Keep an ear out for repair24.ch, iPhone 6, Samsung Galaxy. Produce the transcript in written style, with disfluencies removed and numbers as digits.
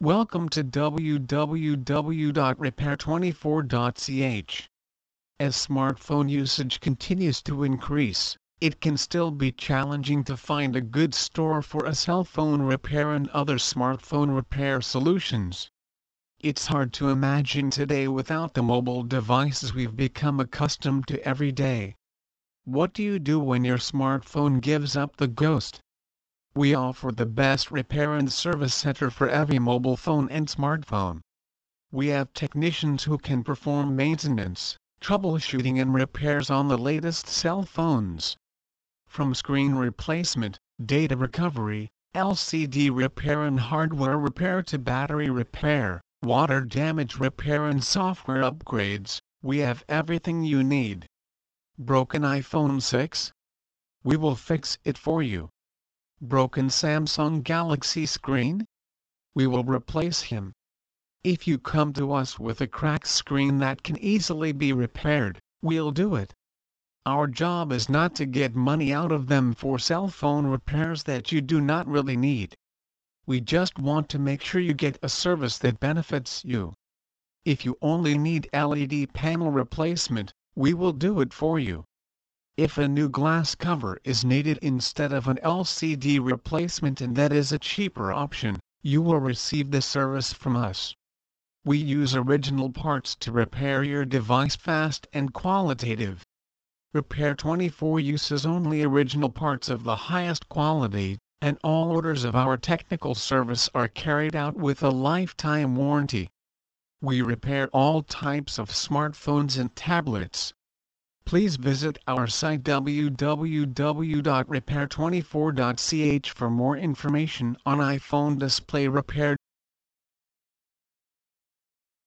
Welcome to www.repair24.ch. As smartphone usage continues to increase, it can still be challenging to find a good store for a cell phone repair and other smartphone repair solutions. It's hard to imagine today without the mobile devices we've become accustomed to every day. What do you do when your smartphone gives up the ghost? We offer the best repair and service center for every mobile phone and smartphone. We have technicians who can perform maintenance, troubleshooting and repairs on the latest cell phones. From screen replacement, data recovery, LCD repair and hardware repair to battery repair, water damage repair and software upgrades, we have everything you need. Broken iPhone 6? We will fix it for you. Broken Samsung Galaxy screen? We will replace him. If you come to us with a cracked screen that can easily be repaired, we'll do it. Our job is not to get money out of them for cell phone repairs that you do not really need. We just want to make sure you get a service that benefits you. If you only need LED panel replacement, we will do it for you. If a new glass cover is needed instead of an LCD replacement and that is a cheaper option, you will receive the service from us. We use original parts to repair your device fast and qualitative. Repair24 uses only original parts of the highest quality, and all orders of our technical service are carried out with a lifetime warranty. We repair all types of smartphones and tablets. Please visit our site www.repair24.ch for more information on iPhone display repair.